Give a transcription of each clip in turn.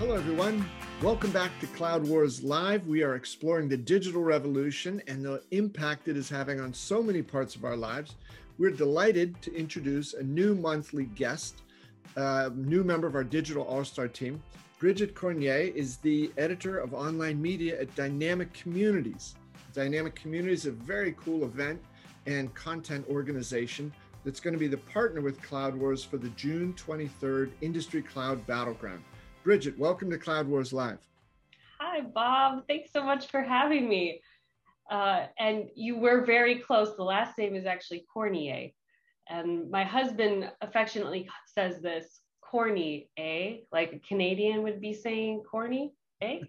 Hello, everyone. Welcome back to Cloud Wars Live. We are exploring the digital revolution and the impact it is having on so many parts of our lives. We're delighted to introduce a new monthly guest, a new member of our digital all-star team. Bridget Cornier is the editor of online media at Dynamic Communities. Dynamic Communities is a very cool event and content organization that's going to be the partner with Cloud Wars for the June 23rd Industry Cloud Battleground. Bridget, welcome to Cloud Wars Live. Hi, Bob. Thanks so much for having me. And you were very close. The last name is actually Cornier. And my husband affectionately says this, Corny, eh? Like a Canadian would be saying corny, eh?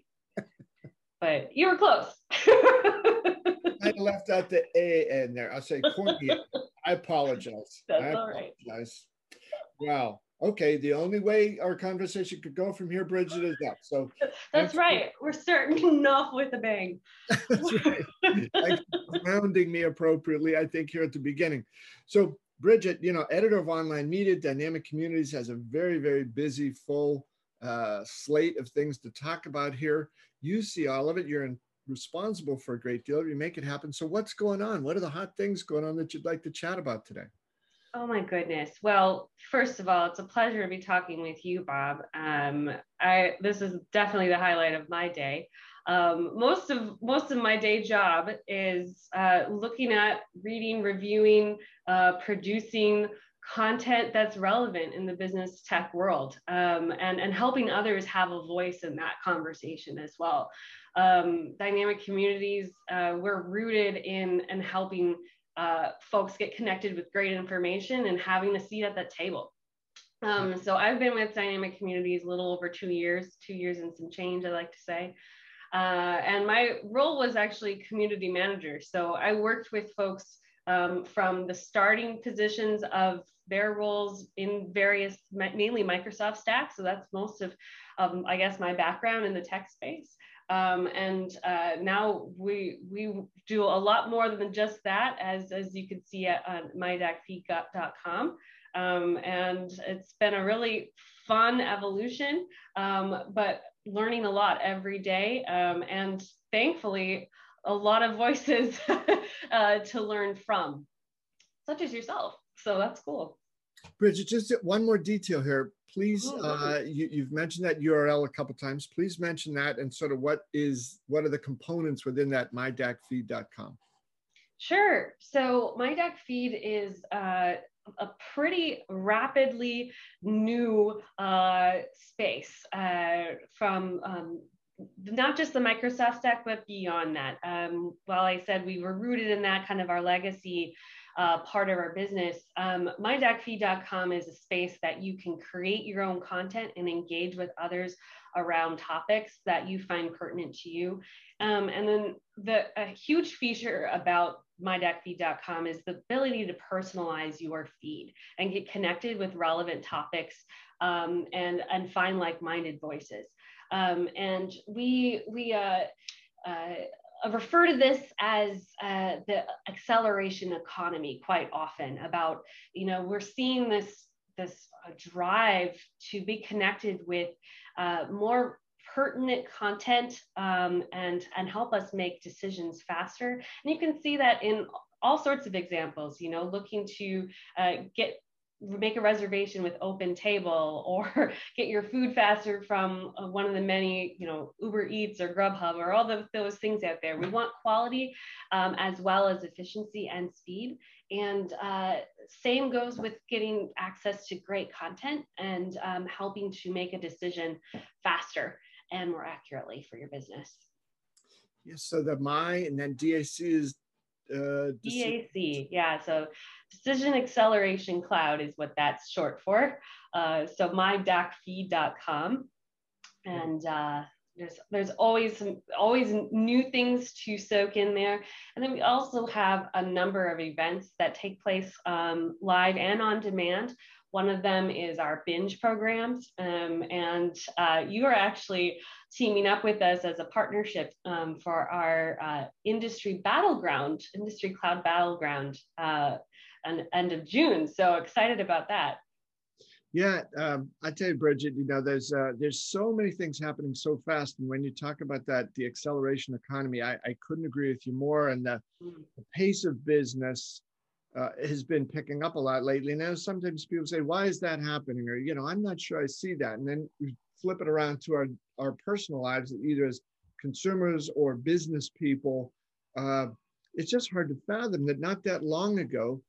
But you were close. I left out the A in there. I'll say Corny. I apologize. That's all right. Wow. Okay, the only way our conversation could go from here, Bridget, is up. So that's right. We're starting enough with a bang. That's right. Thanks for grounding me appropriately, I think, here at the beginning. So Bridget, you know, editor of online media, Dynamic Communities, has a very, very busy, full slate of things to talk about here. You see all of it. You're responsible for a great deal. You make it happen. So what's going on? What are the hot things going on that you'd like to chat about today? Oh my goodness. Well, first of all, it's a pleasure to be talking with you, Bob. This is definitely the highlight of my day. Most of my day job is looking at, reading, reviewing, producing content that's relevant in the business tech world, and helping others have a voice in that conversation as well. Dynamic Communities, we're rooted in and helping folks get connected with great information and having a seat at that table. So I've been with Dynamic Communities a little over 2 years, 2 years and some change, I like to say. And my role was actually community manager. So I worked with folks from the starting positions of their roles in various, mainly Microsoft stack. So that's most of, I guess, my background in the tech space. Now we do a lot more than just that, as you can see at mydacfeed.com. And it's been a really fun evolution, but learning a lot every day. And thankfully, a lot of voices to learn from, such as yourself. So that's cool. Bridget, just one more detail here. Please, you've mentioned that URL a couple times. Please mention that and sort of what are the components within that mydacfeed.com? Sure. So mydacfeed is a pretty rapidly new space from not just the Microsoft stack, but beyond that. While I said we were rooted in that kind of our legacy part of our business, mydacfeed.com is a space that you can create your own content and engage with others around topics that you find pertinent to you. And then a huge feature about mydacfeed.com is the ability to personalize your feed and get connected with relevant topics and find like-minded voices. And we refer to this as the acceleration economy quite often. About, you know, we're seeing this drive to be connected with more pertinent content and help us make decisions faster. And you can see that in all sorts of examples, you know, looking to make a reservation with OpenTable or get your food faster from one of the many, you know, Uber Eats or Grubhub or all those things out there. We want quality as well as efficiency and speed. And same goes with getting access to great content and helping to make a decision faster and more accurately for your business. Yes, so the my and then DAC is DAC, yeah. So Decision Acceleration Cloud is what that's short for. So mydacfeed.com, and there's always new things to soak in there. And then we also have a number of events that take place live and on demand. One of them is our binge programs, and you are actually teaming up with us as a partnership for our Industry Cloud Battleground, end of June. So excited about that. Yeah, I tell you, Bridget, you know, there's so many things happening so fast. And when you talk about that, the acceleration economy, I couldn't agree with you more. And the pace of business has been picking up a lot lately. Now, sometimes people say, why is that happening? Or, you know, I'm not sure I see that. And then we flip it around to our personal lives, either as consumers or business people. It's just hard to fathom that not that long ago,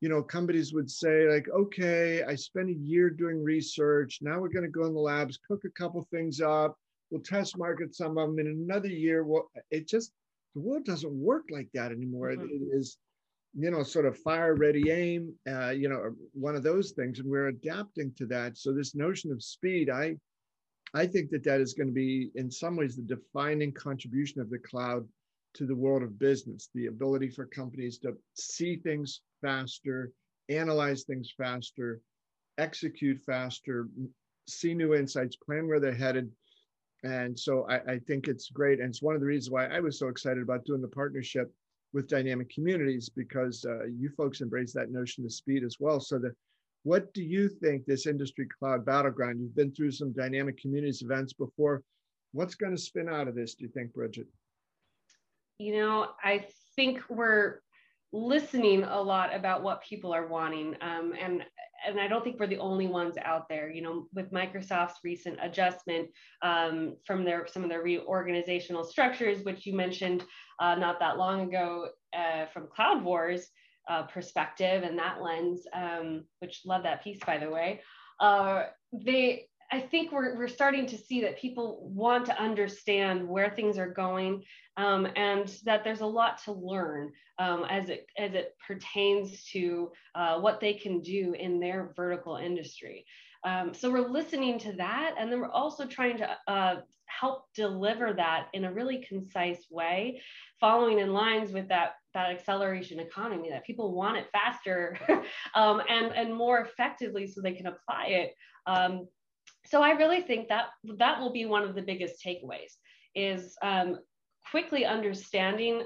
you know, companies would say like, okay, I spent a year doing research. Now we're going to go in the labs, cook a couple things up. We'll test market some of them in another year. Well, it just, the world doesn't work like that anymore. Mm-hmm. It is, you know, sort of fire, ready, aim, you know, one of those things. And we're adapting to that. So this notion of speed, I think that is going to be in some ways the defining contribution of the cloud to the world of business, the ability for companies to see things faster, analyze things faster, execute faster, see new insights, plan where they're headed. And so I think it's great. And it's one of the reasons why I was so excited about doing the partnership with Dynamic Communities, because you folks embrace that notion of speed as well. So what do you think this industry cloud battleground, you've been through some Dynamic Communities events before. What's going to spin out of this, do you think, Bridget? You know, I think we're listening a lot about what people are wanting. And I don't think we're the only ones out there, you know, with Microsoft's recent adjustment from some of their reorganizational structures, which you mentioned not that long ago from Cloud Wars perspective and that lens, which love that piece, by the way. I think we're starting to see that people want to understand where things are going and that there's a lot to learn as it pertains to what they can do in their vertical industry. So we're listening to that, and then we're also trying to help deliver that in a really concise way, following in lines with that acceleration economy, that people want it faster and more effectively so they can apply it. So I really think that will be one of the biggest takeaways is quickly understanding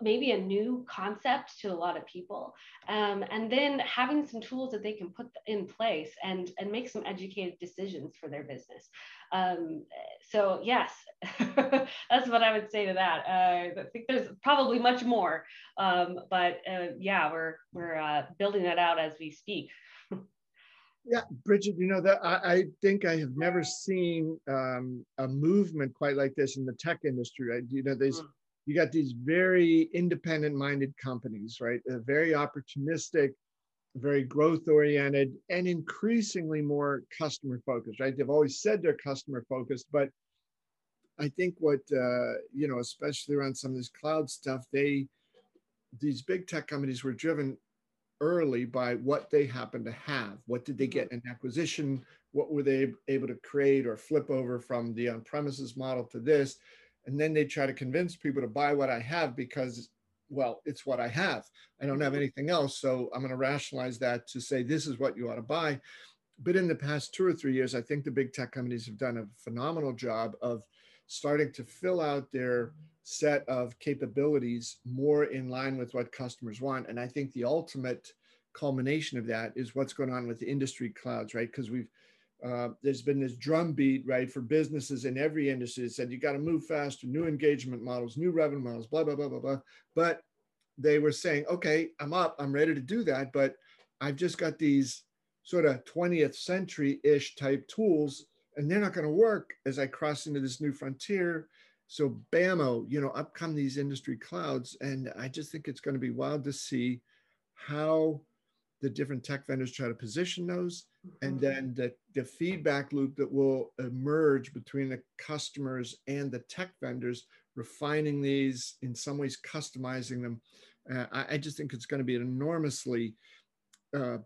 maybe a new concept to a lot of people, and then having some tools that they can put in place and make some educated decisions for their business. So yes, that's what I would say to that. I think there's probably much more, but yeah, we're building that out as we speak. Yeah, Bridget, you know, that I think I have never seen a movement quite like this in the tech industry, right? You know, you got these very independent-minded companies, right? Very opportunistic, very growth-oriented, and increasingly more customer-focused, right? They've always said they're customer-focused, but I think what, you know, especially around some of this cloud stuff, these big tech companies were driven early by what they happened to have. What did they get in acquisition? What were they able to create or flip over from the on-premises model to this? And then they try to convince people to buy what I have because, well, it's what I have. I don't have anything else. So I'm going to rationalize that to say, this is what you ought to buy. But in the past 2 or 3 years, I think the big tech companies have done a phenomenal job of starting to fill out their set of capabilities more in line with what customers want. And I think the ultimate culmination of that is what's going on with the industry clouds, right? Because there's been this drumbeat, right, for businesses in every industry that said, you got to move faster, new engagement models, new revenue models, blah, blah, blah, blah, blah. But they were saying, okay, I'm ready to do that, but I've just got these sort of 20th century-ish type tools, and they're not going to work as I cross into this new frontier. So bammo, you know, up come these industry clouds. And I just think it's going to be wild to see how the different tech vendors try to position those. And then the feedback loop that will emerge between the customers and the tech vendors, refining these, in some ways customizing them. I just think it's going to be an enormously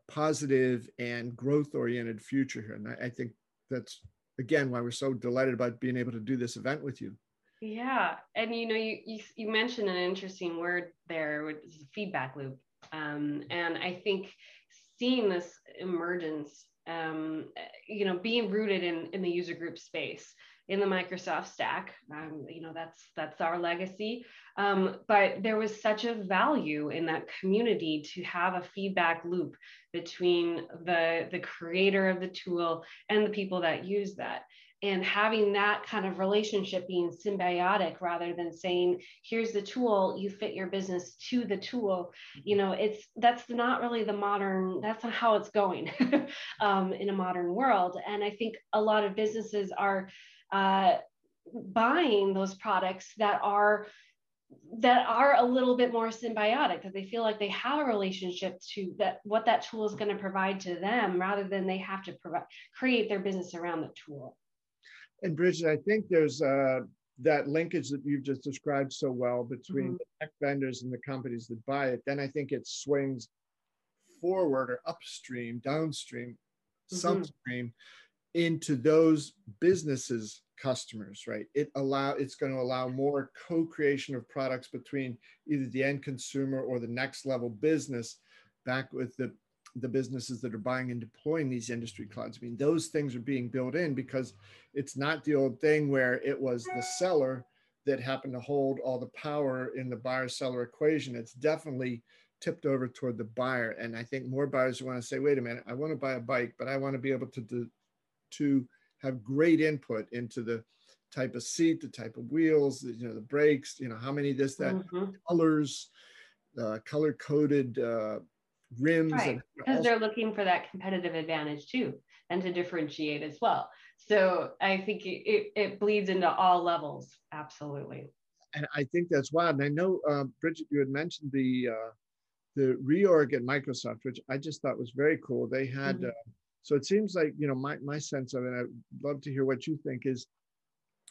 positive and growth-oriented future here. And I think that's, again, why we're so delighted about being able to do this event with you. Yeah. And, you know, you mentioned an interesting word there, which is feedback loop. And I think seeing this emergence, you know, being rooted in the user group space in the Microsoft stack. That's our legacy. But there was such a value in that community to have a feedback loop between the creator of the tool and the people that use that. And having that kind of relationship being symbiotic rather than saying, here's the tool, you fit your business to the tool. You know, that's not really the modern, that's not how it's going in a modern world. And I think a lot of businesses are buying those products that are a little bit more symbiotic, that they feel like they have a relationship to that, what that tool is going to provide to them, rather than they have to create their business around the tool. And Bridget, I think there's that linkage that you've just described so well between the tech vendors and the companies that buy it. Then I think it swings forward or upstream, downstream, substream into those businesses' customers, right? It's going to allow more co-creation of products between either the end consumer or the next level business back with the businesses that are buying and deploying these industry clouds. I mean, those things are being built in because it's not the old thing where it was the seller that happened to hold all the power in the buyer-seller equation. It's definitely tipped over toward the buyer. And I think more buyers want to say, wait a minute, I want to buy a bike, but I want to be able to have great input into the type of seat, the type of wheels, the brakes, how many this, that, colors, color-coded rims. Right, because they're looking for that competitive advantage too, and to differentiate as well. So I think it bleeds into all levels, absolutely. And I think that's wild. And I know, Bridget, you had mentioned the reorg at Microsoft, which I just thought was very cool. They had, so it seems like, my sense of it, I'd love to hear what you think is,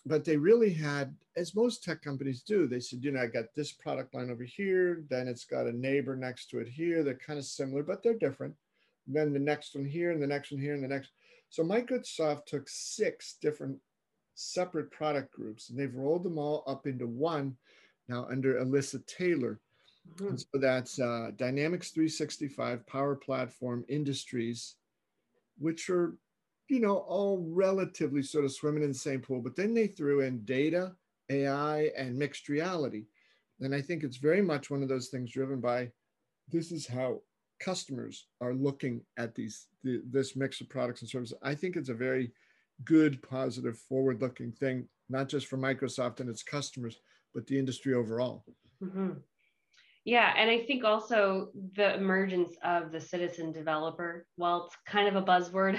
but they really had, as most tech companies do, they said, I got this product line over here, then it's got a neighbor next to it here. They're kind of similar, but they're different. And then the next one here and the next one here and the next. So Microsoft took 6 different separate product groups and they've rolled them all up into one now under Alyssa Taylor. And so that's Dynamics 365, Power Platform, Industries, which are, all relatively sort of swimming in the same pool, but then they threw in data, AI, and mixed reality. And I think it's very much one of those things driven by, this is how customers are looking at this mix of products and services. I think it's a very good, positive, forward-looking thing, not just for Microsoft and its customers, but the industry overall. Yeah, and I think also the emergence of the citizen developer, while it's kind of a buzzword,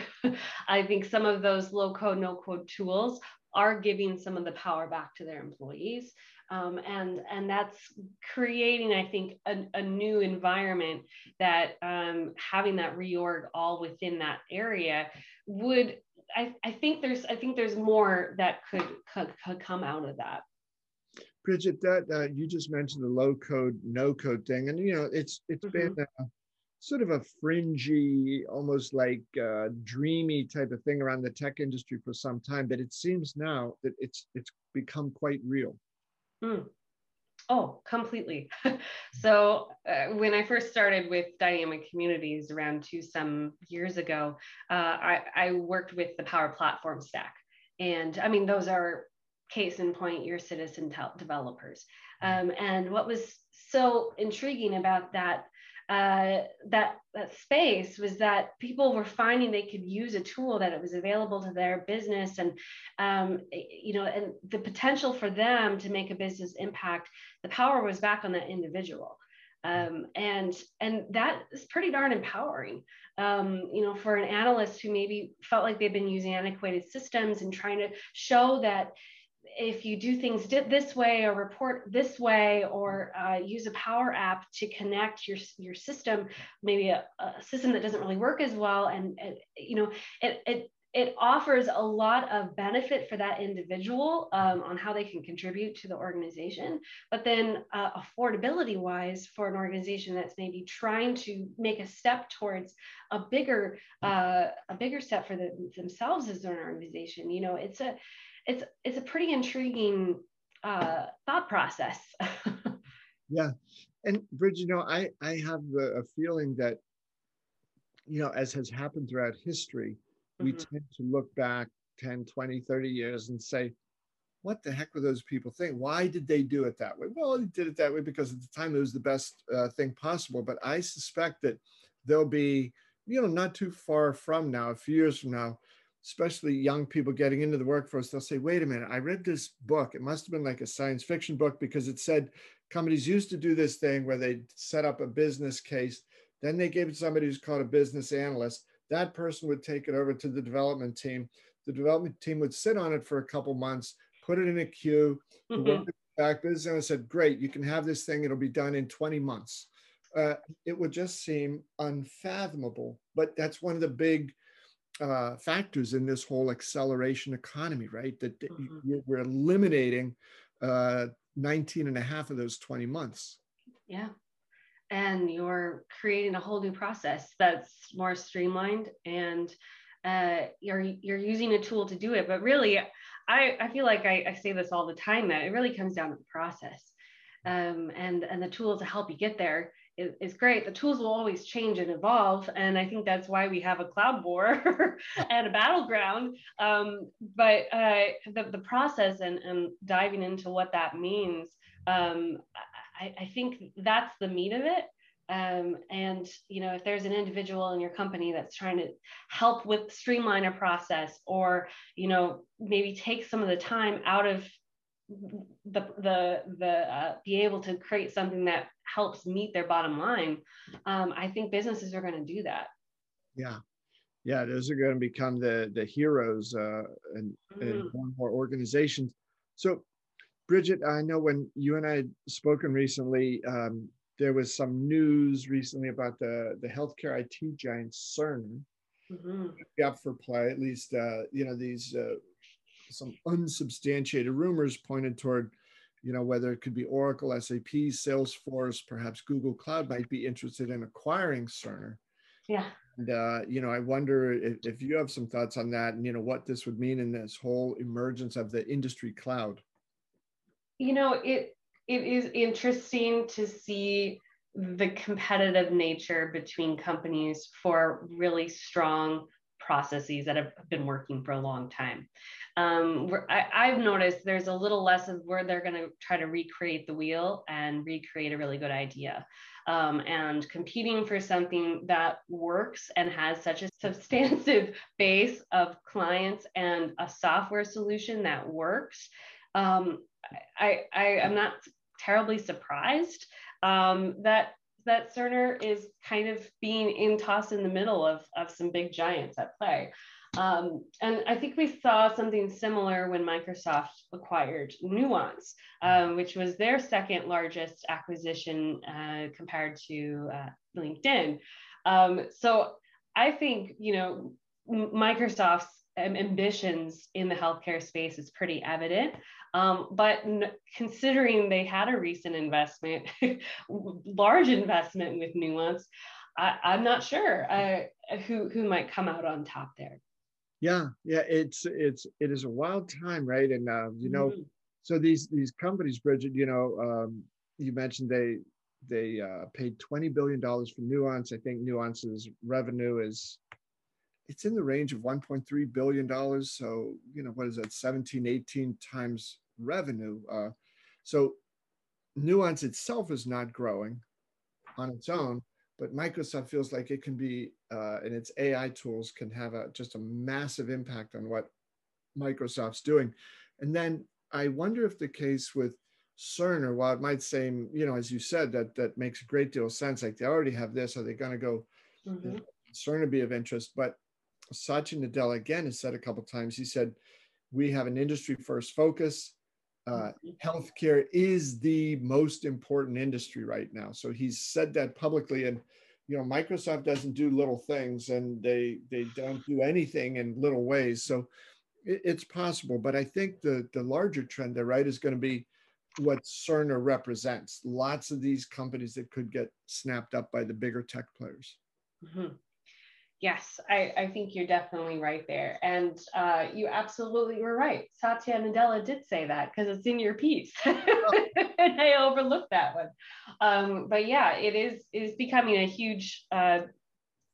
I think some of those low-code, no-code tools are giving some of the power back to their employees. And that's creating, I think, a new environment that having that reorg all within that area would, I think there's more that could come out of that. Bridget, that you just mentioned the low-code, no-code thing, and it's been sort of a fringy, almost like dreamy type of thing around the tech industry for some time, but it seems now that it's become quite real. Oh, completely. So when I first started with Dynamic Communities around 2-some years ago, I worked with the Power Platform stack, and I mean those are. Case in point, your citizen developers. And what was so intriguing about that space was that people were finding they could use a tool that it was available to their business, and and the potential for them to make a business impact. The power was back on that individual, and that is pretty darn empowering. For an analyst who maybe felt like they've been using antiquated systems and trying to show that. If you do things this way or report this way or use a Power App to connect your system, maybe a system that doesn't really work as well. And it offers a lot of benefit for that individual on how they can contribute to the organization. But then affordability wise for an organization that's maybe trying to make a step towards a bigger step for themselves as an organization, it's a pretty intriguing thought process. Yeah, and Bridget, I have a feeling that, as has happened throughout history, we tend to look back 10, 20, 30 years and say, what the heck were those people thinking? Why did they do it that way? Well, they did it that way because at the time it was the best thing possible. But I suspect that there'll be, you know, not too far from now, a few years from now, especially young people getting into the workforce, they'll say, wait a minute, I read this book. It must have been like a science fiction book because it said companies used to do this thing where they set up a business case. Then they gave it to somebody who's called a business analyst. That person would take it over to the development team. The development team would sit on it for a couple months, put it in a queue, back business analyst said, great, you can have this thing. It'll be done in 20 months. It would just seem unfathomable, but that's one of the big factors in this whole acceleration economy, right? That we're eliminating 19.5 of those 20 months. Yeah. And you're creating a whole new process that's more streamlined, and you're using a tool to do it. But really, I feel like I say this all the time, that it really comes down to the process, and the tools to help you get there is great. The tools will always change and evolve, and I think that's why we have a cloud war and a battleground. But the process and diving into what that means, I think that's the meat of it. And you know, if there's an individual in your company that's trying to help with streamline a process, or you know, maybe take some of the time out of the be able to create something that helps meet their bottom line, I think businesses are going to do that. Yeah. Yeah, those are going to become the heroes and more and more organizations. So Bridget, I know when you and I had spoken recently, there was some news recently about the healthcare IT giant Cerner up for play. At least you know, these some unsubstantiated rumors pointed toward, you know, whether it could be Oracle, SAP, Salesforce, perhaps Google Cloud might be interested in acquiring Cerner. Yeah. And you know, I wonder if you have some thoughts on that, and you know, what this would mean in this whole emergence of the industry cloud. You know, it is interesting to see the competitive nature between companies for really strong processes that have been working for a long time. I've noticed there's a little less of where they're going to try to recreate the wheel and recreate a really good idea, and competing for something that works and has such a substantive base of clients and a software solution that works. I'm not terribly surprised that Cerner is kind of being tossed in the middle of some big giants at play. And I think we saw something similar when Microsoft acquired Nuance, which was their second largest acquisition compared to LinkedIn. So I think, you know, Microsoft's ambitions in the healthcare space is pretty evident, but considering they had a recent investment, large investment with Nuance, I'm not sure who might come out on top there. Yeah, yeah, it is a wild time, right? And you know, so these companies, Bridget, you know, you mentioned they paid $20 billion for Nuance. I think Nuance's revenue is, it's in the range of $1.3 billion. So, you know, what is that? 17, 18 times revenue. So Nuance itself is not growing on its own, but Microsoft feels like it can be, and its AI tools can have just a massive impact on what Microsoft's doing. And then I wonder if the case with Cerner, while it might seem, you know, as you said, that makes a great deal of sense. Like they already have this, are they going to go, Cerner be of interest? But Satya Nadella again has said a couple of times, he said, we have an industry first focus. Healthcare is the most important industry right now. So he's said that publicly, and you know, Microsoft doesn't do little things, and they don't do anything in little ways. So it's possible, but I think the larger trend there, right, is going to be what Cerner represents. Lots of these companies that could get snapped up by the bigger tech players. Yes, I think you're definitely right there. And you absolutely were right. Satya Nadella did say that because it's in your piece. And I overlooked that one. But yeah, it is becoming a huge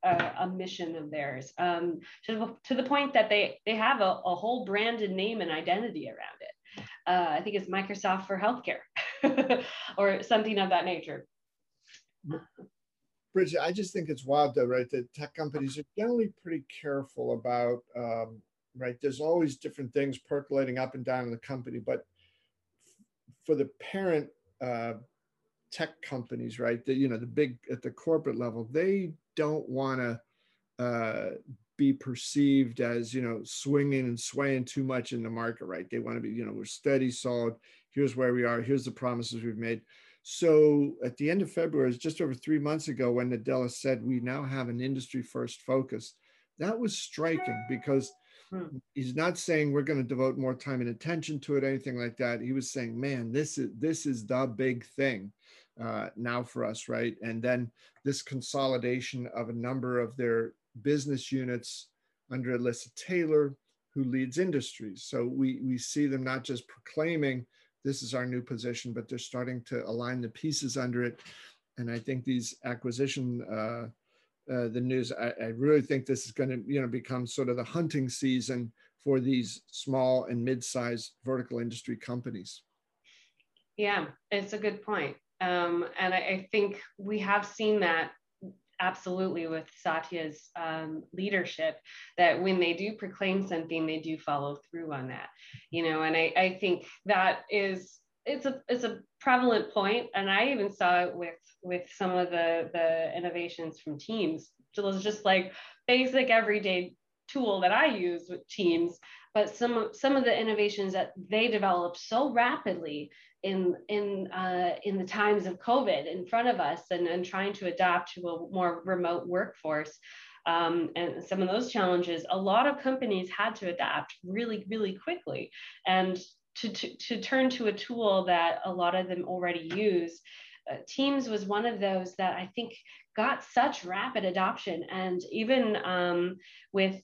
a mission of theirs, to the point that they have a whole branded name and identity around it. I think it's Microsoft for Healthcare or something of that nature. Bridget, I just think it's wild though, right? That tech companies are generally pretty careful about, right? There's always different things percolating up and down in the company, but for the parent tech companies, right? The, you know, the big at the corporate level, they don't want to be perceived as, you know, swinging and swaying too much in the market, right? They want to be, you know, we're steady, solid. Here's where we are. Here's the promises we've made. So at the end of February, just over 3 months ago, when Nadella said we now have an industry first focus, that was striking because he's not saying we're going to devote more time and attention to it, anything like that. He was saying, man, this is the big thing now for us, right? And then this consolidation of a number of their business units under Alyssa Taylor, who leads industries. So we see them not just proclaiming, this is our new position, but they're starting to align the pieces under it. And I think these acquisition, the news, I really think this is going to, you know, become sort of the hunting season for these small and mid-sized vertical industry companies. Yeah, it's a good point. And I think we have seen that absolutely with Satya's leadership, that when they do proclaim something, they do follow through on that, you know, and I think that is, it's a prevalent point. And I even saw it with some of the innovations from Teams. It was just like basic everyday tool that I use with Teams, but some of the innovations that they developed so rapidly in the times of COVID in front of us, and trying to adapt to a more remote workforce, and some of those challenges, a lot of companies had to adapt really, really quickly, and to turn to a tool that a lot of them already use. Teams was one of those that I think got such rapid adoption, and even with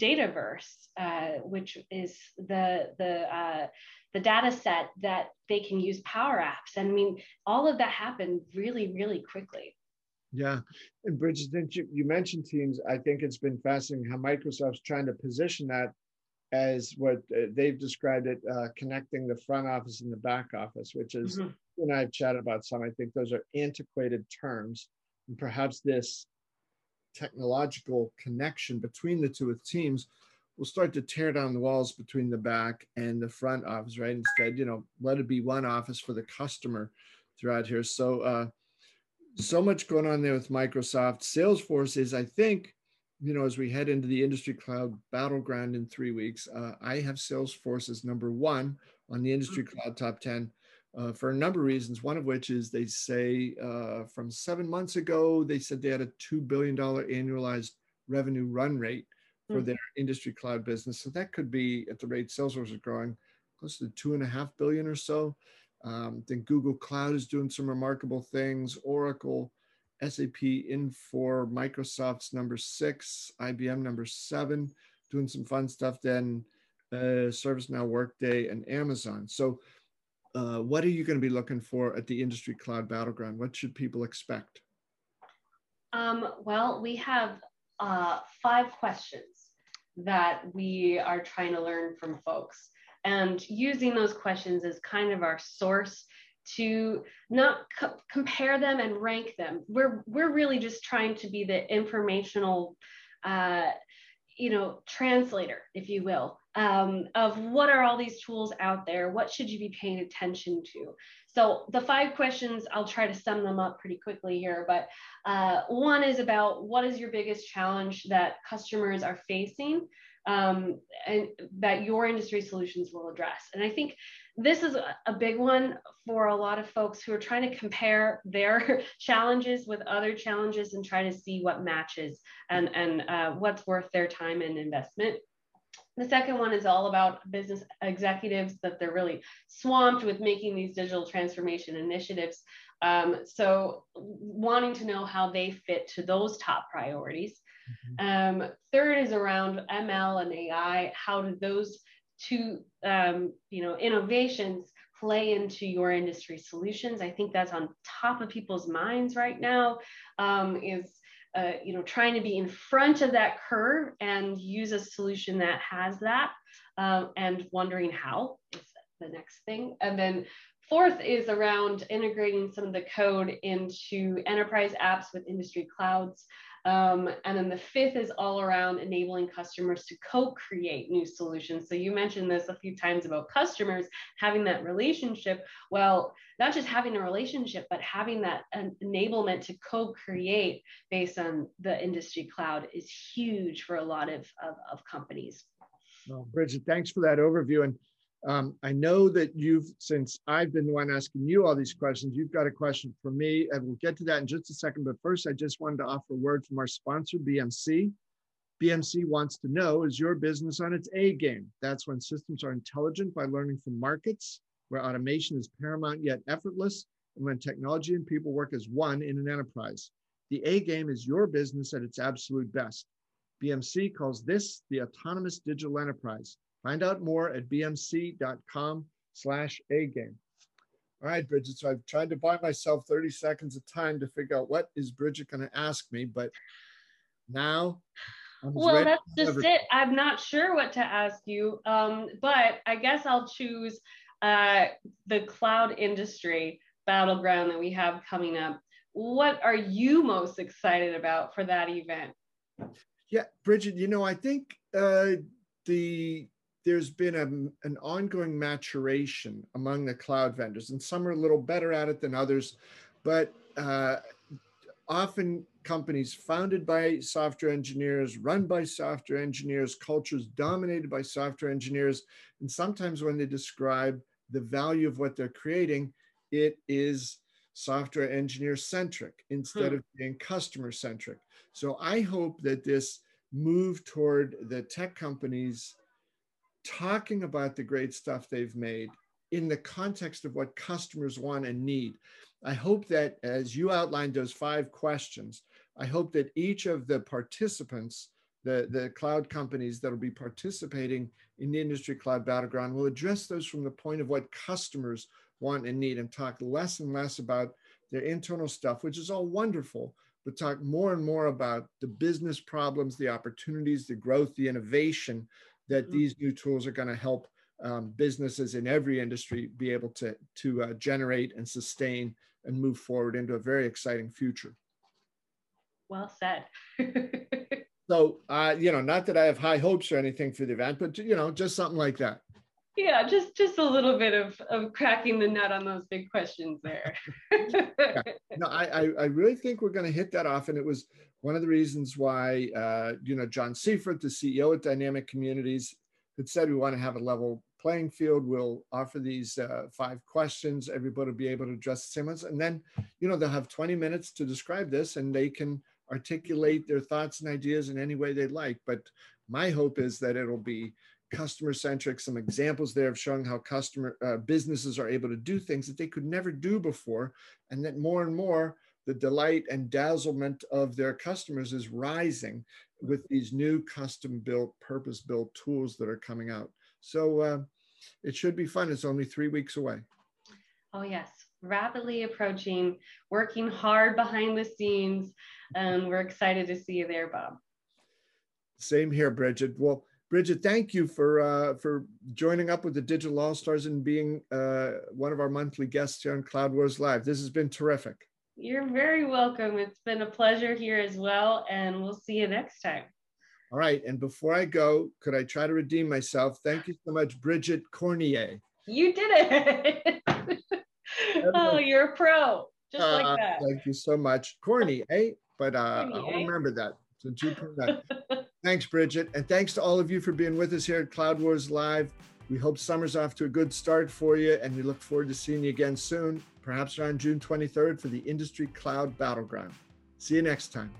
Dataverse, which is the data set that they can use Power Apps. And I mean, all of that happened really, really quickly. Yeah, and Bridget, you mentioned Teams. I think it's been fascinating how Microsoft's trying to position that as what they've described it, connecting the front office and the back office, which is, mm-hmm. And I've chatted about some, I think those are antiquated terms, and perhaps this technological connection between the two with Teams will start to tear down the walls between the back and the front office, right? Instead, you know, let it be one office for the customer throughout here. So, so much going on there with Microsoft. Salesforce is, I think, you know, as we head into the Industry Cloud Battleground in 3 weeks, I have Salesforce as #1 on the Industry Cloud Top 10. For a number of reasons, one of which is they say from 7 months ago, they said they had a $2 billion annualized revenue run rate for their industry cloud business. So that could be, at the rate Salesforce is growing, close to $2.5 billion or so. Then Google Cloud is doing some remarkable things. Oracle, SAP, Infor, Microsoft's #6, IBM #7, doing some fun stuff. Then ServiceNow, Workday, and Amazon. So what are you going to be looking for at the Industry Cloud Battleground? What should people expect? Well, we have 5 questions that we are trying to learn from folks, and using those questions as kind of our source to not compare them and rank them. We're really just trying to be the informational, you know, translator, if you will, of what are all these tools out there? What should you be paying attention to? So the 5 questions, I'll try to sum them up pretty quickly here, but one is about what is your biggest challenge that customers are facing and that your industry solutions will address. And I think this is a big one for a lot of folks who are trying to compare their challenges with other challenges and try to see what matches and what's worth their time and investment. The second one is all about business executives, that they're really swamped with making these digital transformation initiatives. So wanting to know how they fit to those top priorities. Mm-hmm. Third is around ML and AI. How do those two you know, innovations play into your industry solutions? I think that's on top of people's minds right now, is trying to be in front of that curve and use a solution that has that, and wondering how is the next thing. And then fourth is around integrating some of the code into enterprise apps with industry clouds. And then the fifth is all around enabling customers to co-create new solutions. So you mentioned this a few times about customers having that relationship. Well, not just having a relationship, but having that enablement to co-create based on the industry cloud is huge for a lot of companies. Well, Bridget, thanks for that overview. And I know that you've, since I've been the one asking you all these questions, you've got a question for me, and we'll get to that in just a second. But first, I just wanted to offer a word from our sponsor, BMC. BMC wants to know, is your business on its A game? That's when systems are intelligent by learning from markets, where automation is paramount yet effortless, and when technology and people work as one in an enterprise. The A game is your business at its absolute best. BMC calls this the autonomous digital enterprise. Find out more at bmc.com/agame. All right, Bridget, so I've tried to buy myself 30 seconds of time to figure out what is Bridget going to ask me, but now I'm well, that's just it. I'm not sure what to ask you, but I guess I'll choose the cloud industry battleground that we have coming up. What are you most excited about for that event? Yeah, Bridget, you know, I think there's been an ongoing maturation among the cloud vendors, and some are a little better at it than others, but often companies founded by software engineers, run by software engineers, cultures dominated by software engineers, and sometimes when they describe the value of what they're creating, it is software engineer-centric instead of being customer-centric. So I hope that this move toward the tech companies talking about the great stuff they've made in the context of what customers want and need. I hope that as you outlined those 5 questions, I hope that each of the participants, the cloud companies that will be participating in the Industry Cloud Battleground, will address those from the point of what customers want and need, and talk less and less about their internal stuff, which is all wonderful, but talk more and more about the business problems, the opportunities, the growth, the innovation that these new tools are going to help businesses in every industry be able to generate and sustain and move forward into a very exciting future. Well said. So, you know, not that I have high hopes or anything for the event, but, you know, just something like that. Yeah, just a little bit of cracking the nut on those big questions there. Yeah. No, I really think we're going to hit that off. And it was one of the reasons why, you know, John Seifert, the CEO at Dynamic Communities, had said we want to have a level playing field. We'll offer these 5 questions. Everybody will be able to address the same ones. And then, you know, they'll have 20 minutes to describe this, and they can articulate their thoughts and ideas in any way they like. But my hope is that it'll be customer-centric, some examples there of showing how businesses are able to do things that they could never do before, and that more and more the delight and dazzlement of their customers is rising with these new custom-built, purpose-built tools that are coming out. So it should be fun. It's only 3 weeks away. Oh, yes. Rapidly approaching, working hard behind the scenes. We're excited to see you there, Bob. Same here, Bridget. Well, Bridget, thank you for joining up with the Digital All-Stars and being one of our monthly guests here on Cloud Wars Live. This has been terrific. You're very welcome. It's been a pleasure here as well, and we'll see you next time. All right, and before I go, could I try to redeem myself? Thank you so much, Bridget Cornier. You did it. Oh, you're a pro, just like that. Thank you so much. Corny, eh? But Corny, I'll remember that. Since you put that. Thanks, Bridget. And thanks to all of you for being with us here at Cloud Wars Live. We hope summer's off to a good start for you, and we look forward to seeing you again soon, perhaps around June 23rd for the Industry Cloud Battleground. See you next time.